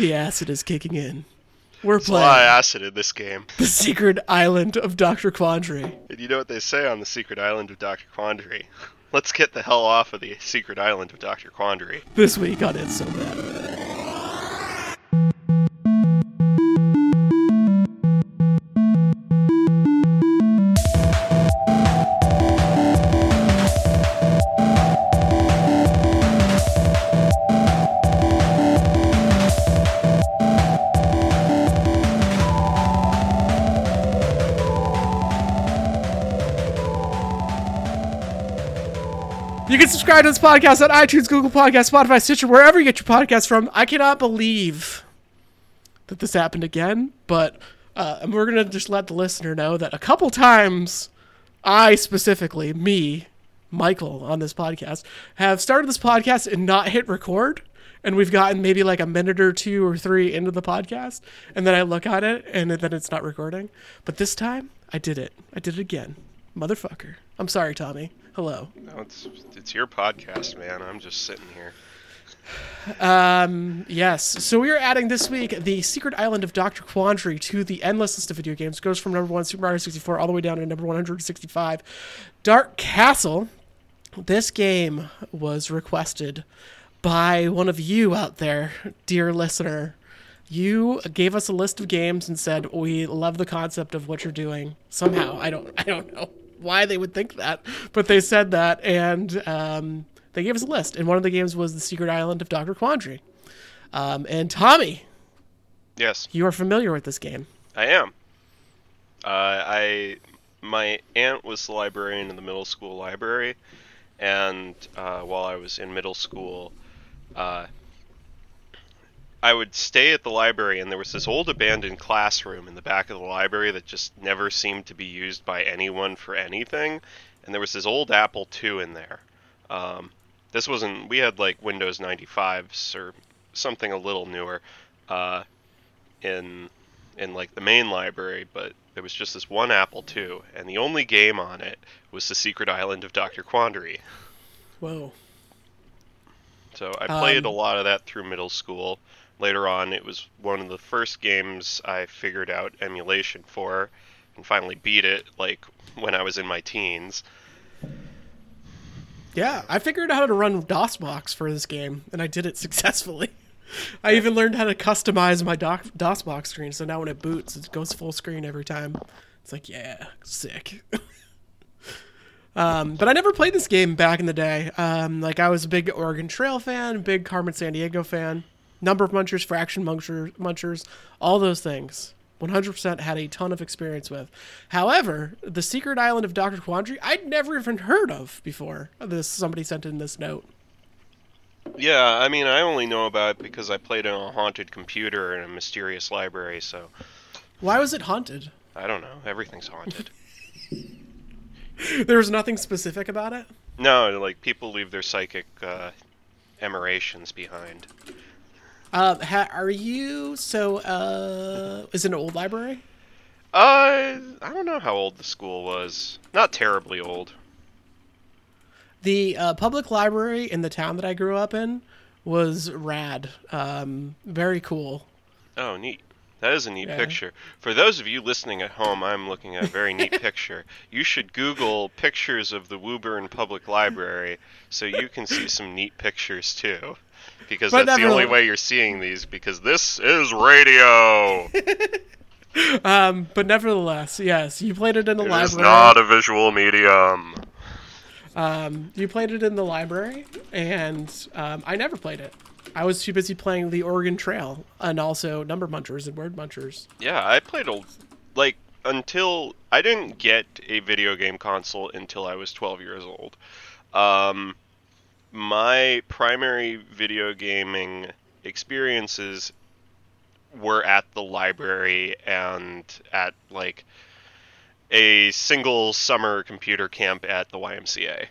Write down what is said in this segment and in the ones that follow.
The acid is kicking in. We're playing. There's a lot of acid in this game. The Secret Island of Dr. Quandary. And you know what they say on The Secret Island of Dr. Quandary? Let's get the hell off of The Secret Island of Dr. Quandary. This week on It's So Bad. You can subscribe to this podcast on iTunes, Google Podcasts, Spotify, Stitcher, wherever you get your podcasts from. I cannot believe that this happened again, but and we're going to just let the listener know that a couple times I specifically, me, Michael, on this podcast, have started this podcast and not hit record, and we've gotten maybe like a minute or two or three into the podcast, and then I look at it, and then it's not recording. But this time, I did it. I did it again. Motherfucker. I'm sorry, Tommy. Hello. No, it's your podcast, man. I'm just sitting here. Yes. So we are adding this week The Secret Island of Dr. Quandary to the endless list of video games. It goes from number 1 Super Mario 64 all the way down to number 165 Dark Castle. This game was requested by one of you out there, dear listener. You gave us a list of games and said, we love the concept of what you're doing. Somehow, I don't know why they would think that, but they said that, and they gave us a list, and one of the games was The Secret Island of Dr. Quandary. And Tommy, yes, you are familiar with this game. I am. My aunt was the librarian in the middle school library, and while I was in middle school, I would stay at the library, and there was this old abandoned classroom in the back of the library that just never seemed to be used by anyone for anything. And there was this old Apple II in there. We had like Windows 95s or something a little newer in like the main library, but there was just this one Apple II, and the only game on it was The Secret Island of Dr. Quandary. Whoa. So I played a lot of that through middle school. Later on, it was one of the first games I figured out emulation for and finally beat it, like, when I was in my teens. Yeah, I figured out how to run DOSBox for this game, and I did it successfully. I even learned how to customize my DOSBox screen, so now when it boots, it goes full screen every time. It's like, yeah, sick. But I never played this game back in the day. I was a big Oregon Trail fan, big Carmen Sandiego fan. Number Munchers, Fraction Munchers, all those things. 100% had a ton of experience with. However, The Secret Island of Dr. Quandary, I'd never even heard of before. Somebody sent in this note. Yeah, I mean, I only know about it because I played on a haunted computer in a mysterious library, so... Why was it haunted? I don't know. Everything's haunted. There was nothing specific about it? No, like, people leave their psychic emanations behind. Is it an old library? I don't know how old the school was. Not terribly old. The public library in the town that I grew up in was rad. Very cool. Oh, neat. That is a neat picture. For those of you listening at home, I'm looking at a very neat picture. You should Google pictures of the Woburn Public Library so you can see some neat pictures, too. Because that's the only way you're seeing these, because this is radio! But nevertheless, yes, you played it in the library. It's not a visual medium. You played it in the library, and I never played it. I was too busy playing the Oregon Trail and also Number Munchers and Word Munchers. Yeah, I played until I didn't get a video game console until I was 12 years old. My primary video gaming experiences were at the library and at like a single summer computer camp at the YMCA.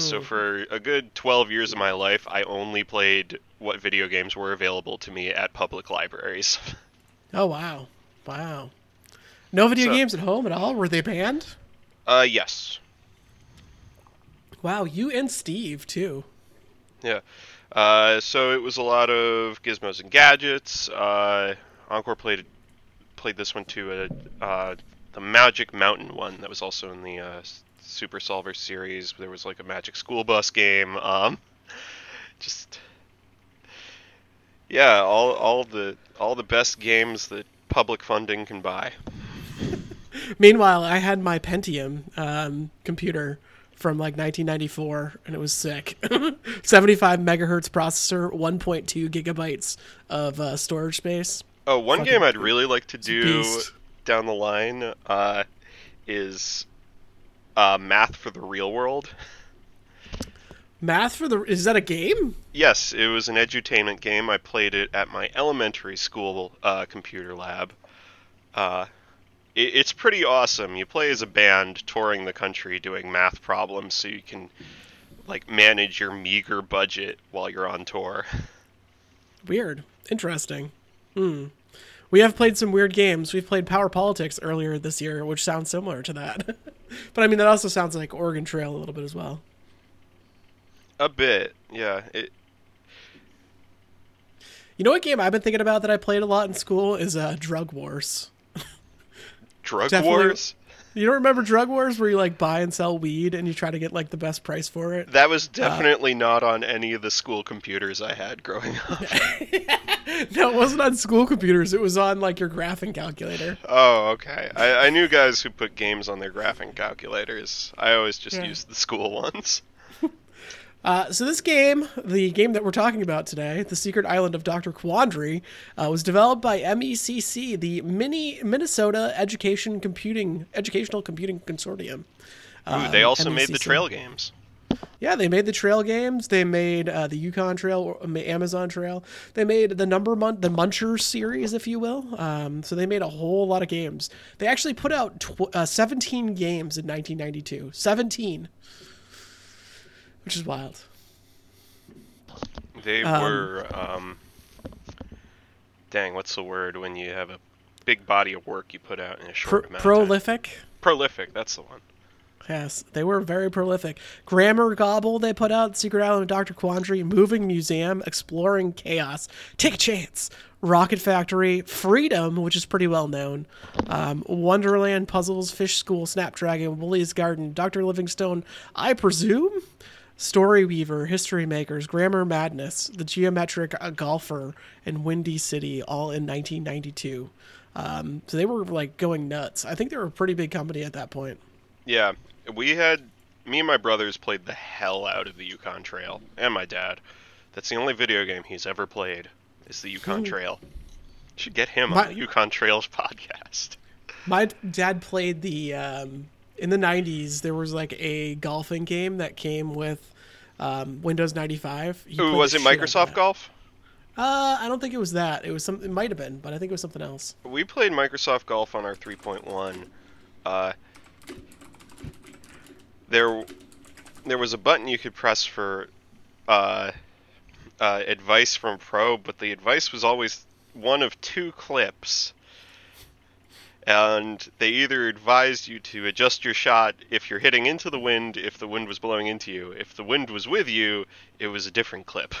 So for a good 12 years of my life, I only played what video games were available to me at public libraries. Oh, wow. Wow. No video games at home at all? Were they banned? Yes. Wow, you and Steve, too. Yeah. So it was a lot of Gizmos and Gadgets. Encore played this one too. The Magic Mountain one that was also in the Super Solver series. There was like a Magic School Bus game. All the best games that public funding can buy. Meanwhile, I had my Pentium computer from like 1994, and it was sick. 75 megahertz processor, 1.2 gigabytes of storage space. Oh, one fucking game I'd really like to do down the line is Math for the Real World. Math for the... Is that a game? Yes, it was an edutainment game. I played it at my elementary school computer lab. It's pretty awesome. You play as a band touring the country doing math problems so you can like manage your meager budget while you're on tour. Weird. Interesting. We have played some weird games. We've played Power Politics earlier this year, which sounds similar to that. But I mean, that also sounds like Oregon Trail a little bit as well. A bit, yeah. You know what game I've been thinking about that I played a lot in school is Drug Wars. Drug Definitely. Wars? You don't remember Drug Wars, where you like buy and sell weed and you try to get like the best price for it? That was definitely not on any of the school computers I had growing up. No, it wasn't on school computers. It was on like your graphing calculator. Oh, okay. I knew guys who put games on their graphing calculators. I always just used the school ones. So this game, the game that we're talking about today, The Secret Island of Dr. Quandary, was developed by MECC, the Minnesota Educational Computing Consortium. They also made the Trail games. Yeah, they made the Trail games. They made the Yukon Trail, Amazon Trail. They made the the Munchers series, if you will. So they made a whole lot of games. They actually put out 17 games in 1992. 17. Which is wild. They were, what's the word when you have a big body of work you put out in a short amount of time? Prolific? Prolific, that's the one. Yes, they were very prolific. Grammar Gobble they put out, Secret Island of Dr. Quandary, Moving Museum, Exploring Chaos, Take a Chance, Rocket Factory, Freedom, which is pretty well known, Wonderland Puzzles, Fish School, Snapdragon, Wooly's Garden, Dr. Livingstone, I Presume, Story Weaver, History Makers, Grammar Madness, The Geometric Golfer, and Windy City, all in 1992. So they were like going nuts. I think they were a pretty big company at that point. Yeah, me and my brothers played the hell out of the Yukon Trail, and my dad. That's the only video game he's ever played is the Yukon Trail. Should get him on the Yukon Trails podcast. My dad played the... in the 90s, there was like a golfing game that came with Windows 95. Ooh, was it Microsoft Golf? I don't think it was that. It was It might have been, but I think it was something else. We played Microsoft Golf on our 3.1. There was a button you could press for advice from a pro, but the advice was always one of two clips. And they either advised you to adjust your shot if you're hitting into the wind, if the wind was blowing into you. If the wind was with you, it was a different clip.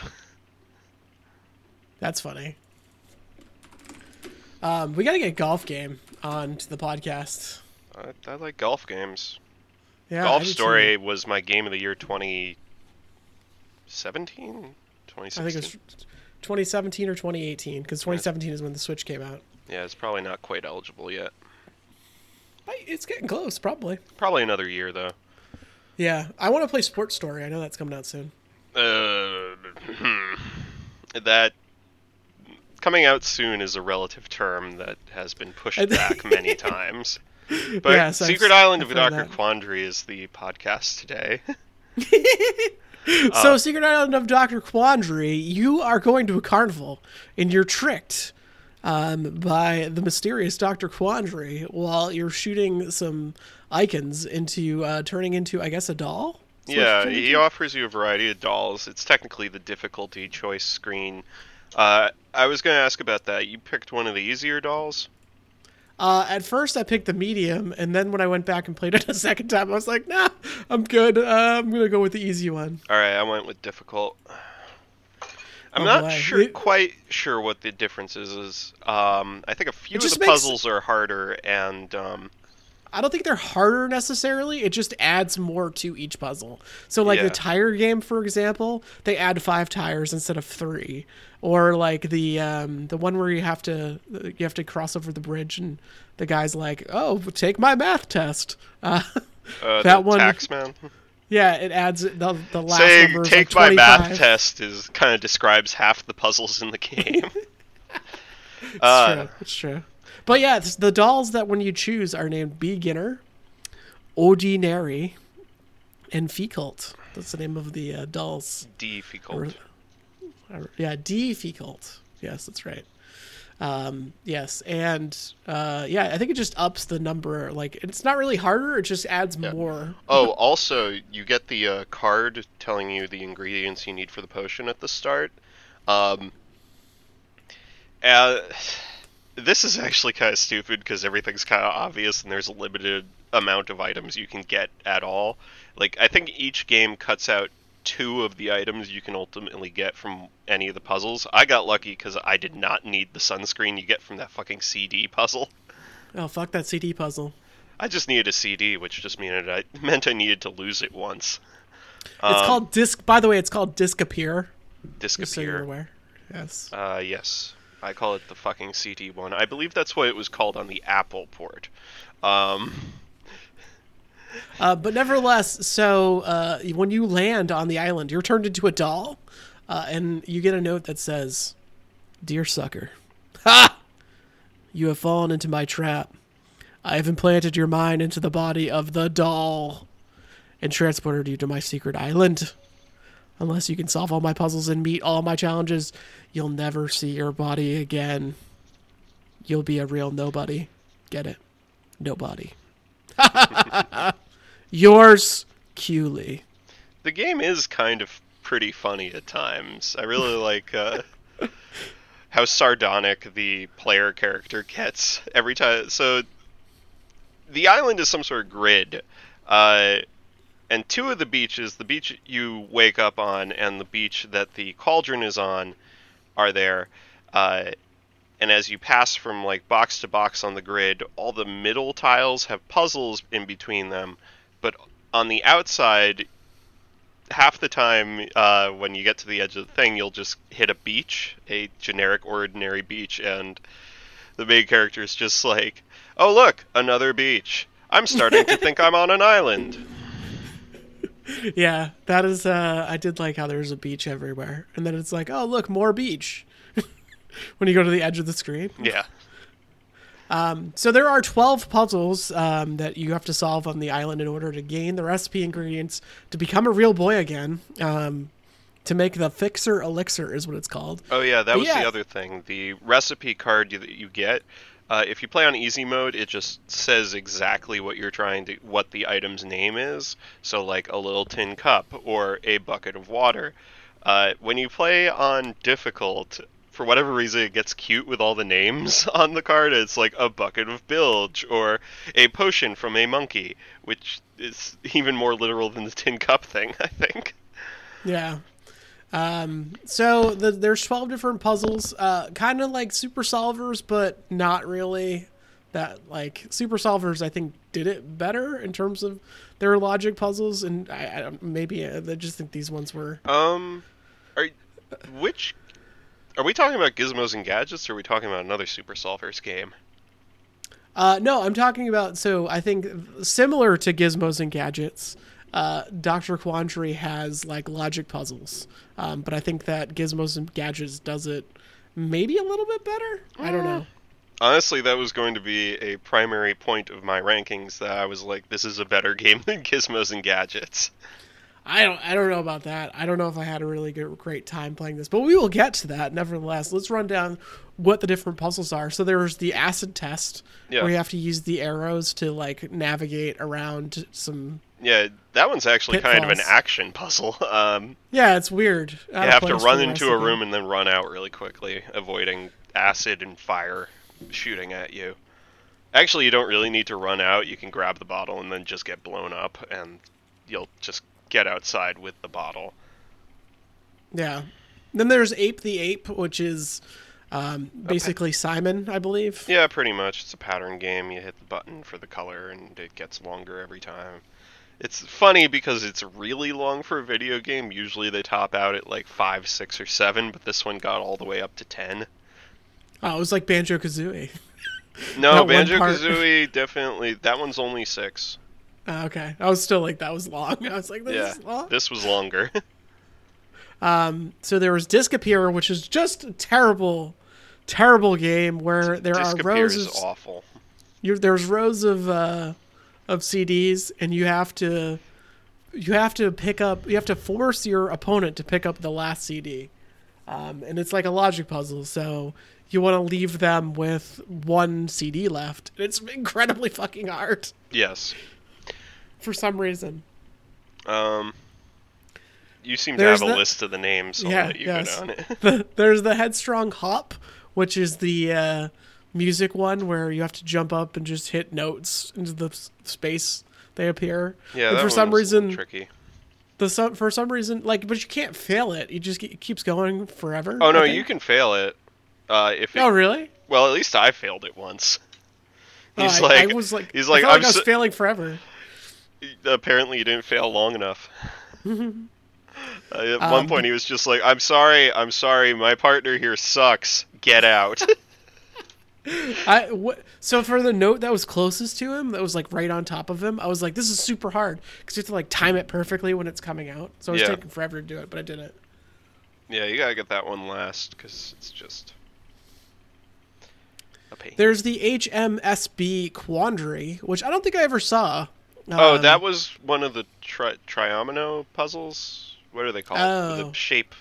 That's funny. We got to get a golf game onto the podcast. I like golf games. Yeah, Golf Story was my game of the year 2017? 2016? I think it was 2017 or 2018, because 2017 is when the Switch came out. Yeah, it's probably not quite eligible yet. It's getting close, probably. Probably another year, though. Yeah, I want to play Sports Story. I know that's coming out soon. That coming out soon is a relative term that has been pushed back many times. But yeah, so Secret Island of Dr. Quandary is the podcast today. So Secret Island of Dr. Quandary, you are going to a carnival, and you're tricked by the mysterious Dr. Quandary while you're shooting some icons into turning into, I guess, a doll? Yeah, he offers you a variety of dolls. It's technically the difficulty choice screen. I was going to ask about that. You picked one of the easier dolls? At first, I picked the medium, and then when I went back and played it a second time, I was like, nah, I'm good. I'm going to go with the easy one. All right, I went with difficult. I'm not quite sure what the difference is. I think a few of the puzzles are harder, and I don't think they're harder necessarily. It just adds more to each puzzle. So like the tire game, for example, they add 5 tires instead of 3, or like the one where you have to cross over the bridge and the guy's like, "Oh, take my math test." That one, Taxman. Yeah, it adds the last number. Saying "take my math test" is kind of describes half the puzzles in the game. It's true. But yeah, it's the dolls that when you choose are named Beginner, Ordinary, and Fecult. That's the name of the dolls. Defecult. Yeah, Defecult. Yes, that's right. Yes, and I think it just ups the number. Like, it's not really harder, it just adds more. Oh, also, you get the card telling you the ingredients you need for the potion at the start. This is actually kind of stupid because everything's kind of obvious and there's a limited amount of items you can get at all. Like, I think each game cuts out 2 of the items you can ultimately get from any of the puzzles. I got lucky because I did not need the sunscreen you get from that fucking CD puzzle. Oh, fuck that CD puzzle. I just needed a CD, which just meant I needed to lose it once. It's called Disc... By the way, it's called Discappear. Discappear. So you're aware. Yes. Yes. I call it the fucking CD one. I believe that's what it was called on the Apple port. But nevertheless, so when you land on the island, you're turned into a doll, and you get a note that says, "Dear sucker, ha! You have fallen into my trap. I have implanted your mind into the body of the doll and transported you to my secret island. Unless you can solve all my puzzles and meet all my challenges, you'll never see your body again. You'll be a real nobody. Get it? Nobody. Yours, Q-Lee." The game is kind of pretty funny at times. I really like how sardonic the player character gets every time. So the island is some sort of grid. And 2 of the beaches, the beach you wake up on and the beach that the cauldron is on, are there. And as you pass from like box to box on the grid, all the middle tiles have puzzles in between them. But on the outside, half the time when you get to the edge of the thing, you'll just hit a beach, a generic ordinary beach. And the main character is just like, "Oh, look, another beach. I'm starting to think I'm on an island." Yeah, that is, I did like how there's a beach everywhere. And then it's like, "Oh, look, more beach." When you go to the edge of the screen. Yeah. So there are 12 puzzles that you have to solve on the island in order to gain the recipe ingredients to become a real boy again. To make the Fixer Elixir is what it's called. Oh, yeah, that was the other thing. The recipe card that you get, if you play on easy mode, it just says exactly what the item's name is. So like a little tin cup or a bucket of water. When you play on difficult, for whatever reason, it gets cute with all the names on the card. It's like a bucket of bilge or a potion from a monkey, which is even more literal than the tin cup thing, I think. Yeah. So there's 12 different puzzles, kind of like Super Solvers, but not really. That like Super Solvers, I think, did it better in terms of their logic puzzles, and I just think these ones were. Are we talking about Gizmos and Gadgets, or are we talking about another Super Solvers game? No, I'm talking about. So I think similar to Gizmos and Gadgets. Dr. Quandary has like logic puzzles, but I think that Gizmos and Gadgets does it maybe a little bit better. I don't know. Honestly, that was going to be a primary point of my rankings. That I was like, this is a better game than Gizmos and Gadgets. I don't know about that. I don't know if I had a really great time playing this, but we will get to that. Nevertheless, let's run down what the different puzzles are. So there's the acid test, where you have to use the arrows to like navigate around some. Yeah, that one's actually kind of an action puzzle. Yeah, it's weird. You have to run into a room and then run out really quickly, avoiding acid and fire shooting at you. Actually, you don't really need to run out. You can grab the bottle and then just get blown up, and you'll just get outside with the bottle. Yeah. Then there's Ape the Ape, which is basically Simon, I believe. Yeah, pretty much. It's a pattern game. You hit the button for the color, and it gets longer every time. It's funny because it's really long for a video game. Usually they top out at like 5, 6, or 7, but this one got all the way up to 10. Oh, it was like Banjo-Kazooie. No, Banjo-Kazooie definitely... That one's only 6. Okay. I was still like, that was long. I was like, this is long? This was longer. So there was Disc Appearer, which is just a terrible, terrible game where there are rows of... Disc Appearer is awful. There's rows of CDs, and you have to force your opponent to pick up the last CD. And it's like a logic puzzle, so you want to leave them with one CD left. It's incredibly fucking hard. Yes. For some reason. You seem to have a list of the names, so I'll let you go down it. There's the Headstrong Hop, which is the music one where you have to jump up and just hit notes into the space they appear. Yeah, and that for some reason tricky. But you can't fail it. It keeps going forever. Oh no, you can fail it. Oh really? Well, at least I failed it once. I was failing forever. Apparently, you didn't fail long enough. At one point, he was just like, "I'm sorry, my partner here sucks. Get out." So for the note that was closest to him, that was like right on top of him, I was like, this is super hard because you have to like time it perfectly when it's coming out, so it's taking forever to do it, but I did it. Yeah, you gotta get that one last because it's just a pain. There's the HMSB Quandary, which I don't think I ever saw. That was one of the triomino puzzles. What are they called? The shape.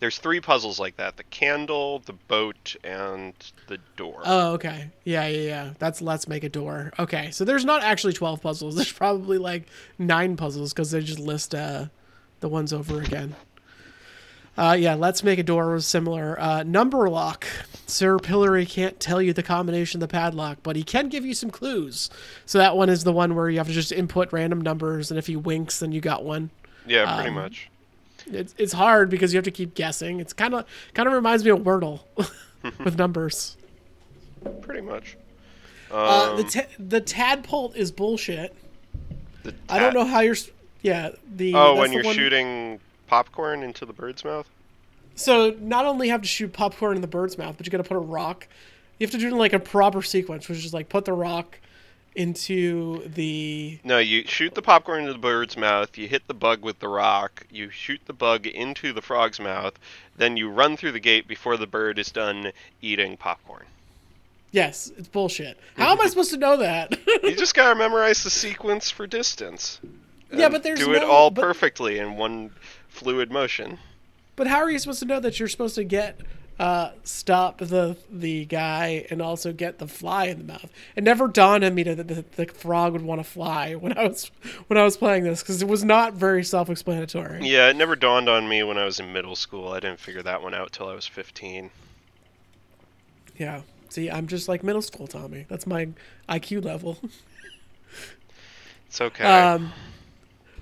There's 3 puzzles like that: the candle, the boat, and the door. Oh, okay. Yeah. That's Let's Make a Door. Okay, so there's not actually 12 puzzles. There's probably like 9 puzzles because they just list the ones over again. Let's Make a Door was similar. Number Lock. Sir Pillory can't tell you the combination of the padlock, but he can give you some clues. So that one is the one where you have to just input random numbers, and if he winks, then you got one. Yeah, pretty much. It's hard because you have to keep guessing. It's kind of reminds me of Wordle with numbers. Pretty much. The tadpole is bullshit. I don't know how you're. Yeah. When you're shooting popcorn into the bird's mouth. So not only have to shoot popcorn in the bird's mouth, but you got to put a rock. You have to do it in like a proper sequence, which is like put the rock into the... No, you shoot the popcorn into the bird's mouth, you hit the bug with the rock, you shoot the bug into the frog's mouth, then you run through the gate before the bird is done eating popcorn. Yes, it's bullshit. How am I supposed to know that? You just gotta memorize the sequence for distance. Yeah, but there's do it all perfectly in one fluid motion. But how are you supposed to know that you're supposed to get... stop the guy and also get the fly in the mouth? It never dawned on me that the frog would want to fly when I was playing this, because it was not very self-explanatory. Yeah, it never dawned on me when I was in middle school. I didn't figure that one out till I was 15. Yeah, see, I'm just like middle school Tommy. That's my IQ level. It's okay.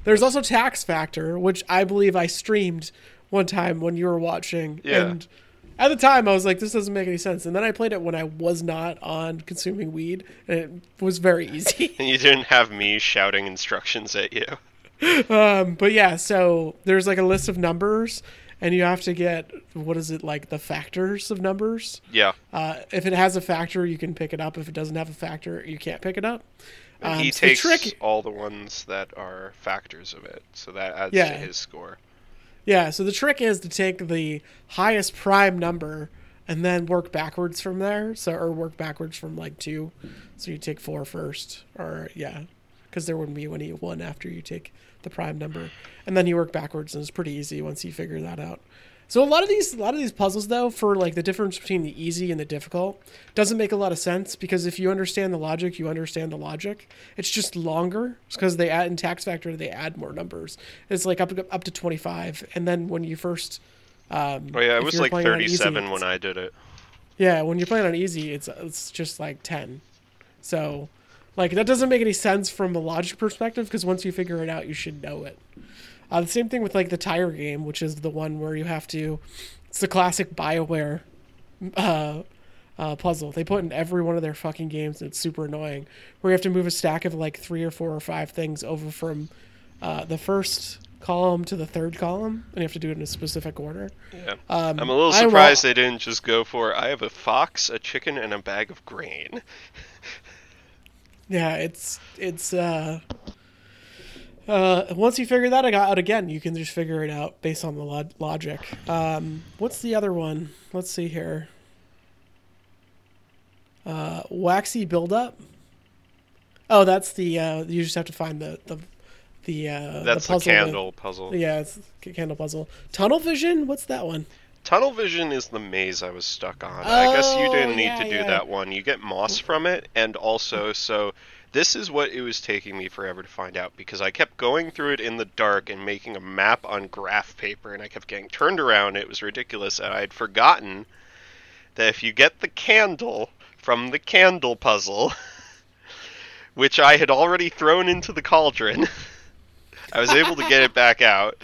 There's also Tax Factor, which I believe I streamed one time when you were watching. Yeah. And at the time, I was like, this doesn't make any sense. And then I played it when I was not on consuming weed, and it was very easy. And you didn't have me shouting instructions at you. But yeah, so there's like a list of numbers, and you have to get, the factors of numbers? Yeah. If it has a factor, you can pick it up. If it doesn't have a factor, you can't pick it up. He takes all the ones that are factors of it, so that adds to his score. Yeah, so the trick is to take the highest prime number and then work backwards from there. Or work backwards from like 2. So you take 4 first, because there wouldn't be any 1 after you take the prime number, and then you work backwards, and it's pretty easy once you figure that out. So a lot of these puzzles though, for like the difference between the easy and the difficult, doesn't make a lot of sense, because if you understand the logic, you understand the logic. It's just longer because they add in Tax Factor, they add more numbers. It's like up to 25, and then when you first it was like 37 easy, when I did it. Yeah, when you're playing on easy, it's just like 10. So like that doesn't make any sense from a logic perspective, because once you figure it out, you should know it. The same thing with like the tire game, which is the one where you have to, it's the classic BioWare puzzle they put in every one of their fucking games, and it's super annoying, where you have to move a stack of like 3 or 4 or 5 things over from the first column to the third column, and you have to do it in a specific order. Yeah. I'm a little surprised they didn't just go for, I have a fox, a chicken, and a bag of grain. Yeah, it's once you figure that out again, you can just figure it out based on the logic. What's the other one? Let's see here. Waxy buildup. Oh, that's the you just have to find the that's the candle puzzle. Yeah, it's a candle puzzle. Tunnel vision. What's that one? Tunnel vision is the maze I was stuck on. Oh, I guess you didn't need to do that one. You get moss from it, and also, so this is what it was taking me forever to find out, because I kept going through it in the dark and making a map on graph paper, and I kept getting turned around. It was ridiculous, and I had forgotten that if you get the candle from the candle puzzle, which I had already thrown into the cauldron, I was able to get it back out,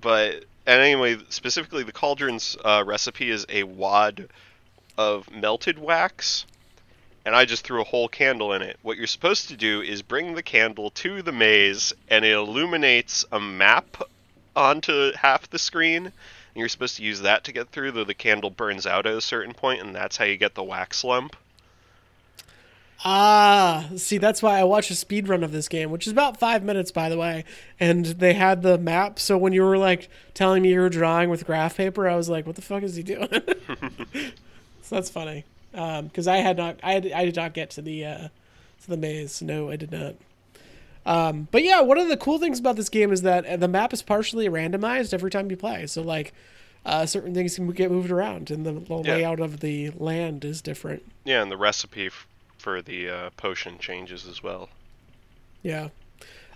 but... And anyway, specifically the cauldron's recipe is a wad of melted wax, and I just threw a whole candle in it. What you're supposed to do is bring the candle to the maze, and it illuminates a map onto half the screen, and you're supposed to use that to get through, though the candle burns out at a certain point, and that's how you get the wax lump. Ah, see, that's why I watched a speed run of this game, which is about 5 minutes, by the way, and they had the map, so when you were, like, telling me you were drawing with graph paper, I was like, what the fuck is he doing? So that's funny, because I did not get to the maze. No, I did not. But yeah, one of the cool things about this game is that the map is partially randomized every time you play, so, like, certain things can get moved around, and the layout of the land is different. Yeah, and the recipe for the potion changes as well. Yeah.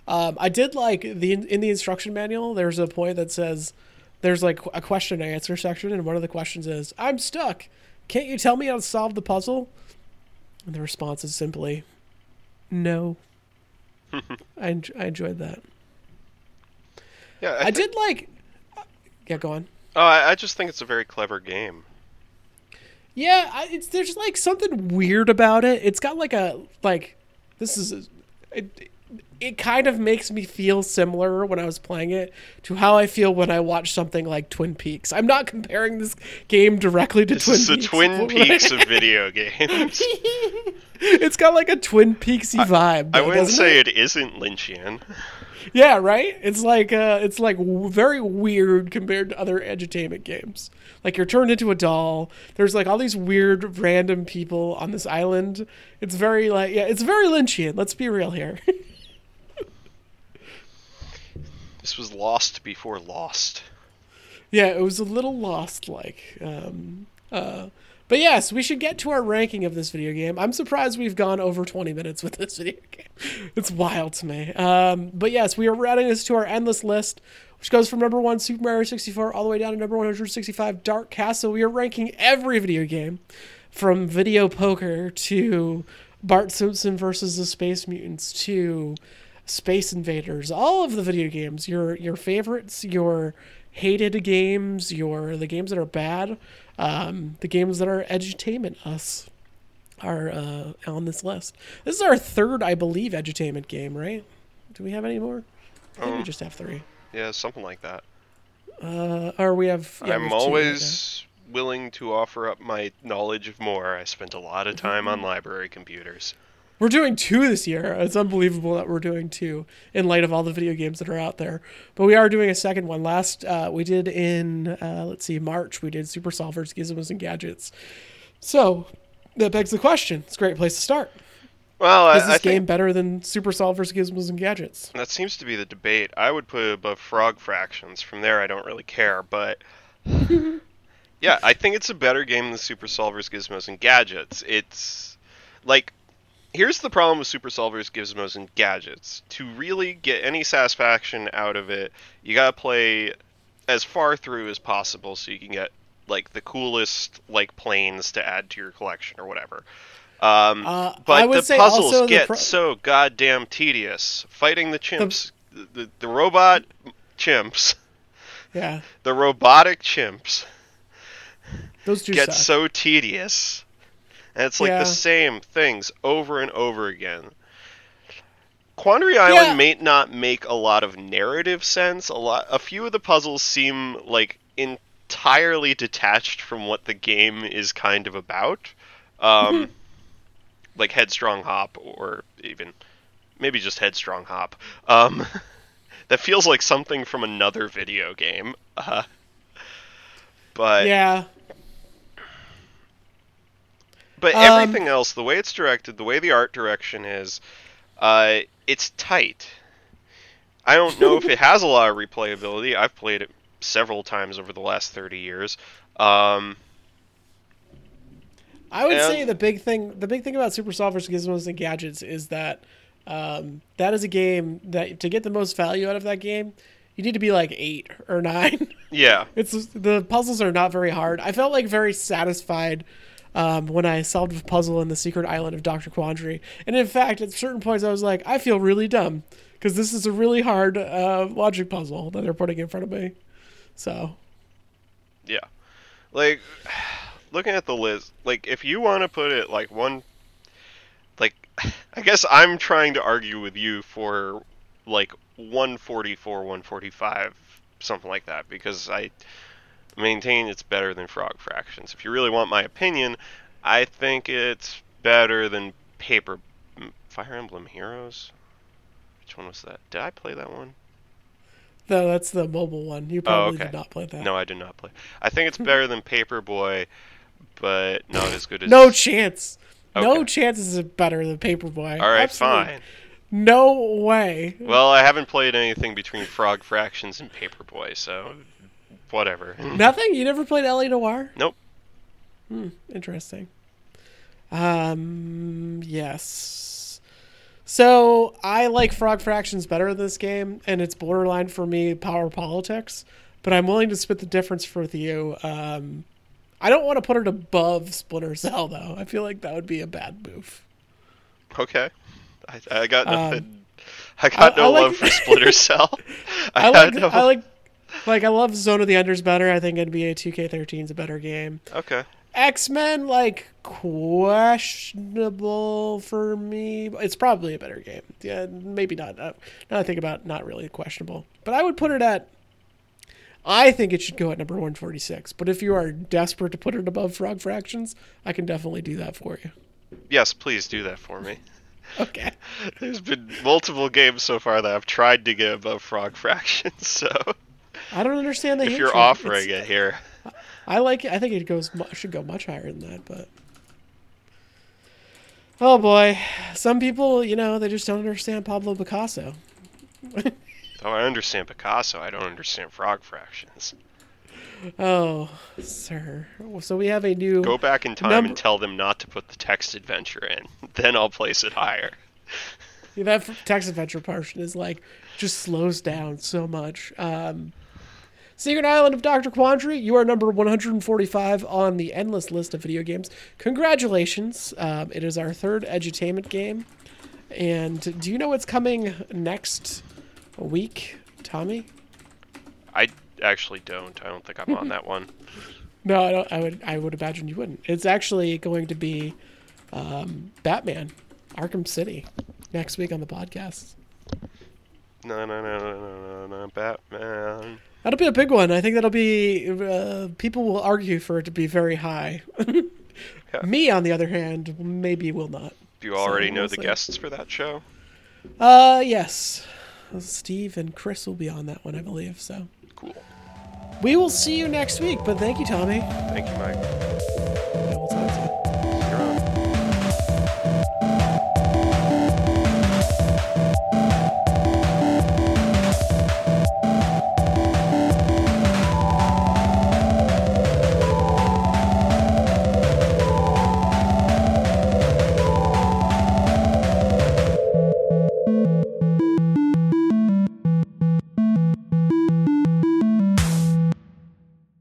I did like in the instruction manual, there's a point that says there's like a question and answer section, and one of the questions is, I'm stuck. Can't you tell me how to solve the puzzle? And the response is simply, no. I enjoyed that. Yeah, I did like... Yeah, go on. Oh, I just think it's a very clever game. Yeah, there's like something weird about it. It's got like it kind of makes me feel similar when I was playing it to how I feel when I watch something like Twin Peaks. I'm not comparing this game directly to Twin Peaks. It's the Twin Peaks of video games. It's got like a Twin Peaks-y vibe. I wouldn't say it isn't Lynchian. Yeah, right? It's like very weird compared to other edutainment games. Like, you're turned into a doll. There's like all these weird random people on this island. It's very like, yeah, it's very Lynchian. Let's be real here. This was Lost before Lost. Yeah, it was a little Lost-like. But yes, we should get to our ranking of this video game. I'm surprised we've gone over 20 minutes with this video game. It's wild to me. But yes, we are adding this to our endless list, which goes from number 1 Super Mario 64 all the way down to number 165 Dark Castle. We are ranking every video game, from video poker to Bart Simpson versus the Space Mutants to Space Invaders. All of the video games, your favorites, your hated games, the games that are bad. The games that are edutainment us are on this list. This is our third, I believe, edutainment game, right? Do we have any more? I think we just have 3. Yeah, something like that. Or we have... Yeah, I'm always willing to offer up my knowledge of more. I spent a lot of time on library computers. We're doing 2 this year. It's unbelievable that we're doing 2 in light of all the video games that are out there. But we are doing a second one. Last, we did in, March, we did Super Solvers, Gizmos and Gadgets. So that begs the question. It's a great place to start. Well, is this game better than Super Solvers, Gizmos and Gadgets? That seems to be the debate. I would put it above Frog Fractions. From there, I don't really care. But yeah, I think it's a better game than Super Solvers, Gizmos and Gadgets. It's like... Here's the problem with Super Solvers, Gizmos, and Gadgets. To really get any satisfaction out of it, you gotta play as far through as possible so you can get, like, the coolest, like, planes to add to your collection or whatever. But the puzzles get so goddamn tedious. Fighting the chimps, the robot chimps. Yeah. The robotic chimps. Those two get so tedious. And it's like the same things over and over again. Quandary Island may not make a lot of narrative sense. A few of the puzzles seem like entirely detached from what the game is kind of about. Like Headstrong Hop, or even maybe just Headstrong Hop. That feels like something from another video game. But everything else, the way it's directed, the way the art direction is, it's tight. I don't know if it has a lot of replayability. I've played it several times over the last 30 years. I would say the big thing about Super Solvers, Gizmos and Gadgets is that that is a game that to get the most value out of that game, you need to be like 8 or 9. Yeah. The puzzles are not very hard. I felt like very satisfied when I solved a puzzle in The Secret Island of Dr. Quandary. And in fact, at certain points, I was like, I feel really dumb because this is a really hard logic puzzle that they're putting in front of me. So. Yeah. Like, looking at the list, like, if you want to put it, like, one, like, I guess I'm trying to argue with you for, like, 144, 145, something like that, because I maintain it's better than Frog Fractions. If you really want my opinion, I think it's better than Fire Emblem Heroes. Which one was that? Did I play that one? No, that's the mobile one. You probably did not play that. No, I did not play. I think it's better than Paperboy, but not as good as... No chance. Okay. No chance is better than Paperboy. All right, absolutely. Fine. No way. Well, I haven't played anything between Frog Fractions and Paperboy, so... whatever. Nothing? You never played L.A. Noire? Nope. Interesting. Yes. So, I like Frog Fractions better in this game, and it's borderline for me power politics, but I'm willing to split the difference with you. I don't want to put it above Splinter Cell, though. I feel like that would be a bad move. Okay. I got nothing. I got no love for Splinter Cell. I love Zone of the Enders better. I think NBA 2K13 is a better game. Okay. X-Men, like, questionable for me. It's probably a better game. Yeah, maybe not. Now that I think about it, not really questionable. But I would put it at... I think it should go at number 146. But if you are desperate to put it above Frog Fractions, I can definitely do that for you. Yes, please do that for me. Okay. There's been multiple games so far that I've tried to get above Frog Fractions, so... I don't understand the hatred. If you're offering it here. I like it. I think it should go much higher than that, but... Oh, boy. Some people, you know, they just don't understand Pablo Picasso. Oh, I understand Picasso. I don't understand Frog Fractions. Oh, sir. So we have a new... Go back in time and tell them not to put the text adventure in. Then I'll place it higher. Yeah, that text adventure portion is like... just slows down so much. Secret Island of Dr. Quandary, you are number 145 on the endless list of video games. Congratulations. It is our third edutainment game. And do you know what's coming next week, Tommy? I actually don't. I don't think I'm on that one. No, I don't. I would imagine you wouldn't. It's actually going to be Batman, Arkham City, next week on the podcast. No, Batman. That'll be a big one. I think that'll be... people will argue for it to be very high. Yeah. Me, on the other hand, maybe will not. Do you already know the guests for that show? Yes. Steve and Chris will be on that one, I believe, so... Cool. We will see you next week, but thank you, Tommy. Thank you, Mike.